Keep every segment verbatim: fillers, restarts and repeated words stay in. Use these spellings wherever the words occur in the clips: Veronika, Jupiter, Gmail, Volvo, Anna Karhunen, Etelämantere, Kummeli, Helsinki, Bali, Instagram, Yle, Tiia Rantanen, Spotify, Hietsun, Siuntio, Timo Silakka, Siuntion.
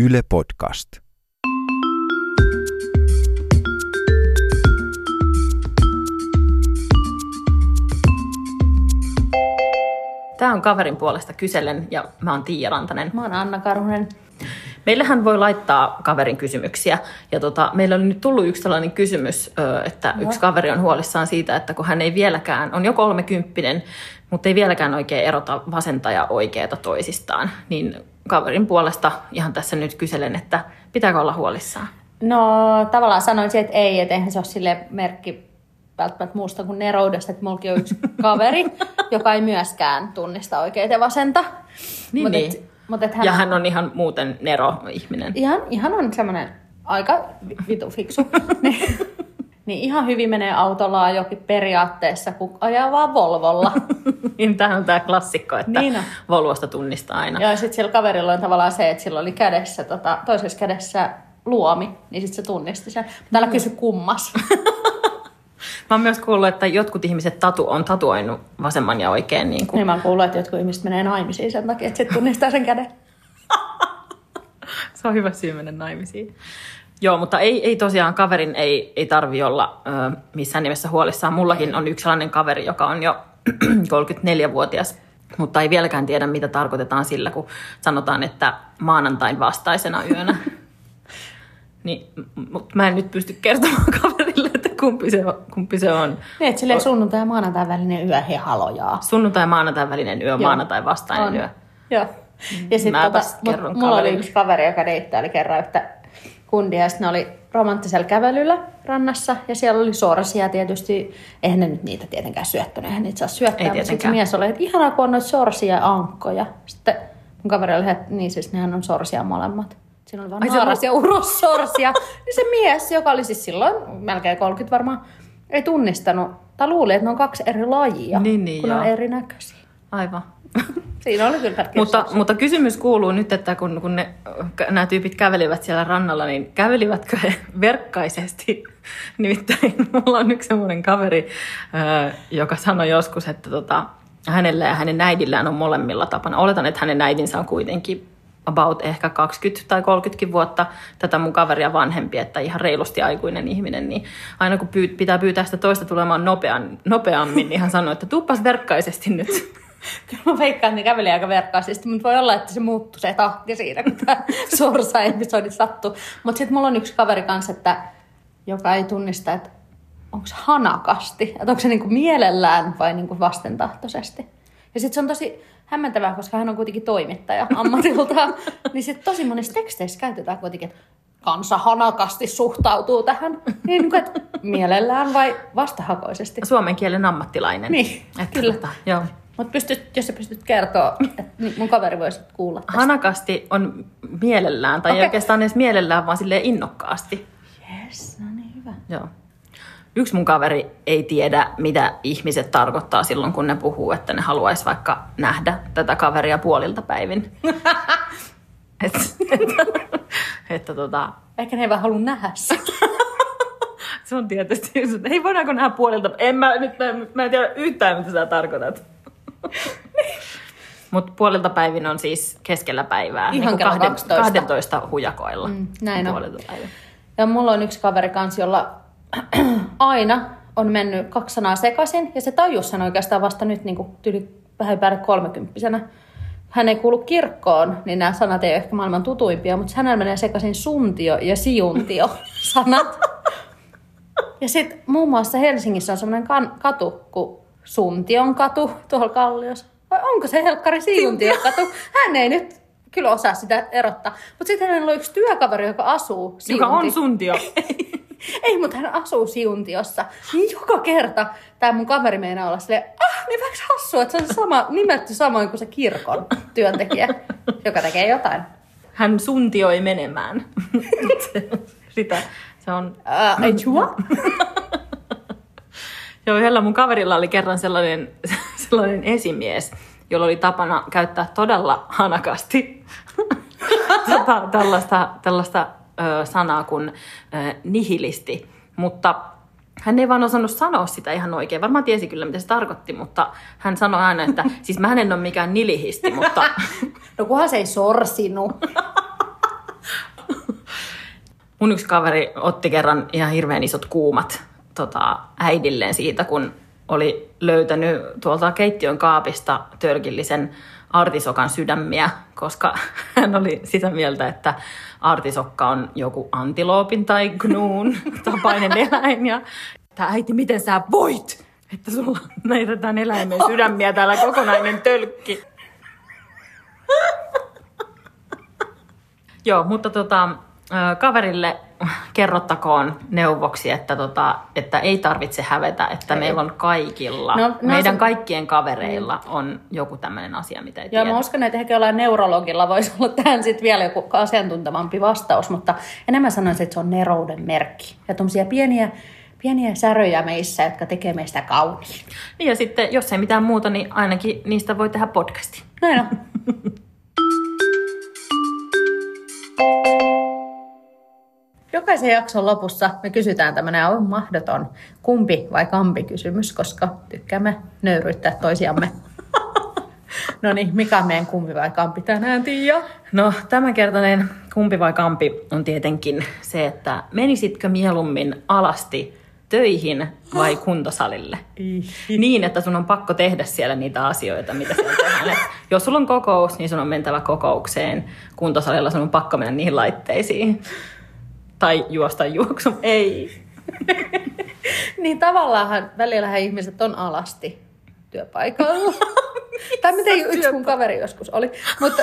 Yle Podcast. Tämä on Kaverin puolesta kyselen ja mä oon Tiia Rantanen. Mä oon Anna Karhunen. Meillähän voi laittaa kaverin kysymyksiä ja tota, meillä oli nyt tullut yksi sellainen kysymys, että no. yksi kaveri on huolissaan siitä, että kun hän ei vieläkään, on jo kolmekymppinen, mutta ei vieläkään oikein erota vasenta ja oikeata toisistaan, niin kaverin puolesta ihan tässä nyt kyselen, että pitääkö olla huolissaan? No tavallaan sanoisin, että ei, että eihän se ole silleen merkki välttämättä muusta kuin neroudesta, että mullakin on yksi kaveri, joka ei myöskään tunnista oikeita ja vasenta. Niin, Mut niin. Et, Mut hän ja hän on ihan muuten nero-ihminen. Ihan, ihan on semmoinen aika vitu fiksu. niin, niin ihan hyvin menee autolla jokin periaatteessa, kun ajaa vaan Volvolla. niin, tämähän on tämä klassikko, että niin Volvosta tunnistaa aina. Joo, ja sitten sillä kaverilla on tavallaan se, että sillä oli kädessä, tota, toisessa kädessä luomi, niin sitten se tunnisti sen. Täällä mm. kysy kummas. Mä oon myös kuullut, että jotkut ihmiset tatu, on tatuoinut vasemman ja oikein. Niin, niin mä oon kuullut, että jotkut ihmiset menee naimisiin sen takia, että se tunnistaa sen käden. Se on hyvä syy mennä naimisiin. Joo, mutta ei, ei tosiaan kaverin ei, ei tarvi olla ö, missään nimessä huolissaan. Mullakin on yksi sellainen kaveri, joka on jo kolmekymmentäneljävuotias, mutta ei vieläkään tiedä, mitä tarkoitetaan sillä, kun sanotaan, että maanantain vastaisena yönä. Niin, mutta mä en nyt pysty kertomaan kaverille, että kumpi se on. Kumpi se on. Niin, että silleen sunnuntai ja maanantain välinen yö, he halojaa. Sunnuntai ja maanantain välinen yö, Joo. maanantain vastainen on. Yö. Joo. Ja sitten tota, kerron mulla kaverille. Oli yksi kaveri, joka deittaili kerran yhtä kundia, ja sitten ne oli romanttisella kävelyllä rannassa, ja siellä oli sorsia tietysti. Eihän ne nyt niitä tietenkään syöttänyt, eihän niitä saa syöttää. Ei tietenkään. Sitten mies oli, että ihanaa, kun on noita sorsia ja ankkoja. Sitten mun kaveri oli, että niin siis nehän on sorsia molemmat. Siinä oli vaan Ai naaras ja urossorsia. Niin se mies, joka oli siis silloin, melkein kolmekymmentä varmaan, ei tunnistanut. Tai luuli, että ne on kaksi eri lajia, niin, niin, kun joo. ne on erinäköisiä. Aivan. Siinä oli kyllä pätkiä. mutta, mutta kysymys kuuluu nyt, että kun, kun ne, nämä tyypit kävelivät siellä rannalla, niin kävelivätkö he verkkaisesti? Nimittäin mulla on yksi semmoinen kaveri, joka sanoi joskus, että tota, hänellä ja hänen äidillään on molemmilla tapana. Oletan, että hänen äidinsä on kuitenkin about ehkä kaksikymmentä tai kolmekymmentäkin vuotta tätä mun kaveria vanhempi, että ihan reilusti aikuinen ihminen, niin aina kun pyyt, pitää pyytää sitä toista tulemaan nopean, nopeammin, niin hän sanoo, että tuuppas verkkaisesti nyt. Kyllä mä veikkaan, että ne kävelee aika verkkaisesti, mutta voi olla, että se muuttuu se tahti siinä, kun tämä sorsa-episodi sattuu. Mutta sitten mulla on yksi kaveri kanssa, että, joka ei tunnista, että onko se hanakasti, että onko se niinku mielellään vai niinku vastentahtoisesti. Ja sitten se on tosi hämmentävää, koska hän on kuitenkin toimittaja ammatiltaan, niin sitten tosi monessa teksteissä käytetään kuitenkin, että kansa hanakasti suhtautuu tähän, niin kuin, että mielellään vai vastahakoisesti. Suomen kielen ammattilainen. Niin, että kyllä. Joo. Mutta jos sä pystyt kertoa, että mun kaveri voisi kuulla tästä. Hanakasti on mielellään, tai okay. ei oikeastaan edes mielellään, vaan silleen innokkaasti. Jes, no niin hyvä. Joo. Yksi mun kaveri ei tiedä, mitä ihmiset tarkoittaa silloin, kun ne puhuu, että ne haluaisi vaikka nähdä tätä kaveria puolilta päivin. että, että, että tota... Ehkä ne ei vaan halua nähdä sitä. Se on tietysti, että hei, voidaanko nähdä puolilta? En mä nyt, mä, mä en tiedä yhtään, mitä sä tarkoitat. Mutta puolilta päivin on siis keskellä päivää. Ihan niin kello kaksitoista. kaksitoista hujakoilla. Mm, näin on. Ja mulla on yksi kaveri kanssa, jolla aina on mennyt kaksi sanaa sekaisin, ja se tajus sen oikeastaan vasta nyt niin kuin tyli vähän päälle kolmekymppisenä. Hän ei kuulu kirkkoon, niin nämä sanat ei ole ehkä maailman tutuimpia, mutta hänellä menee sekaisin suntio ja siuntio sanat. Ja sitten muun muassa Helsingissä on semmoinen kan- katu, kun Suntion katu tuolla Kalliossa. Vai onko se helkkari Siuntion katu? Hän ei nyt kyllä osaa sitä erottaa. Mutta sitten hänellä on yksi työkaveri, joka asuu Siuntio. Joka on Suntio. Ei, mutta hän asuu Siuntiossa. Niin joka kerta tämä mun kaveri meinaa olla silleen, ah, niin vähäksi hassua, että se on se sama, nimetty samoin kuin se kirkon työntekijä, joka tekee jotain. Hän suntioi menemään. Sitä se on... Uh, ei jua? Joo, yhdellä mun kaverilla oli kerran sellainen, sellainen esimies, jolla oli tapana käyttää todella hanakasti Tätä, tällaista... tällaista sanaa kuin nihilisti, mutta hän ei vaan osannut sanoa sitä ihan oikein. Varmaan tiesi kyllä, mitä se tarkoitti, mutta hän sanoi aina, että siis mähän en ole mikään nilihisti, mutta... No kunhan se ei sorsinut. Mun yksi kaveri otti kerran ihan hirveän isot kuumat tota, äidilleen siitä, kun oli löytänyt tuolta keittiön kaapista törkillisen artisokan sydämiä, koska hän oli sitä mieltä, että artisokka on joku antiloopin tai gnuun tapainen eläin. Ja tää äiti, miten sä voit, että sulla näytetään eläimen sydämiä täällä kokonainen tölkki. Joo, mutta tota, kaverille kerrottakoon neuvoksi, että, tota, että ei tarvitse hävetä, että ei. Meillä on kaikilla, no, meidän sen... kaikkien kavereilla on joku tämmöinen asia, mitä ei Joo, tiedä. Mä uskon, että ehkä jollain neurologilla voisi olla tähän sitten vielä joku asiantuntavampi vastaus, mutta enemmän sanoisin, että se on nerouden merkki. Ja tuommoisia pieniä, pieniä säröjä meissä, jotka tekee meistä kauniin. Niin ja sitten, jos ei mitään muuta, niin ainakin niistä voi tehdä podcasti. Näin on. Jokaisen jakson lopussa me kysytään tämmöinen aivan mahdoton kumpi vai kampi kysymys, koska tykkäämme nöyryyttää toisiamme. No niin, mikä on meidän kumpi vai kampi tänään, Tiia? No tämänkertainen kumpi vai kampi on tietenkin se, että menisitkö mieluummin alasti töihin vai kuntosalille? Niin, että sun on pakko tehdä siellä niitä asioita, mitä siellä tehdään. Et jos sulla on kokous, niin sun on mentävä kokoukseen. Kuntosalilla sun on pakko mennä niihin laitteisiin. Tai juosta juoksu. Ei. Niin tavallaan välillähän ihmiset on alasti työpaikalla. Tai miten yksi työpa- mun kaveri joskus oli. Mutta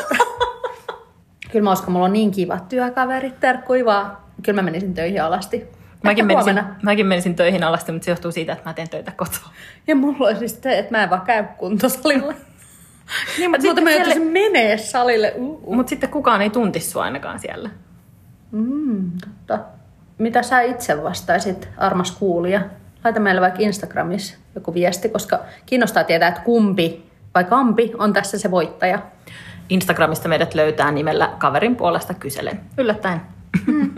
kyllä mä uskon, mulla on niin kivat työkaverit, terkkui vaan. Kyllä mä menisin töihin alasti. Mäkin menisin, mäkin menisin töihin alasti, mutta se johtuu siitä, että mä teen töitä kotoa. Ja mulla on siis se, että mä en vaan käy kuntosalilla. Niin, mutta sitten mä joutuisin siellä... menee salille. Uh-uh. Mutta sitten kukaan ei tuntisi sua ainakaan siellä. Mm, totta. Mitä sä itse vastaisit, armas kuulija? Laita meille vaikka Instagramissa joku viesti, koska kiinnostaa tietää, että kumpi vai kampi on tässä se voittaja. Instagramista meidät löytää nimellä Kaverin puolesta kyselen. Yllättäen. Mm.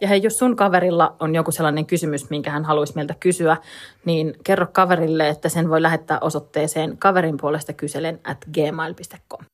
Ja hei, jos sun kaverilla on joku sellainen kysymys, minkä hän haluaisi meiltä kysyä, niin kerro kaverille, että sen voi lähettää osoitteeseen kaverinpuolestakyselen at gmail piste com.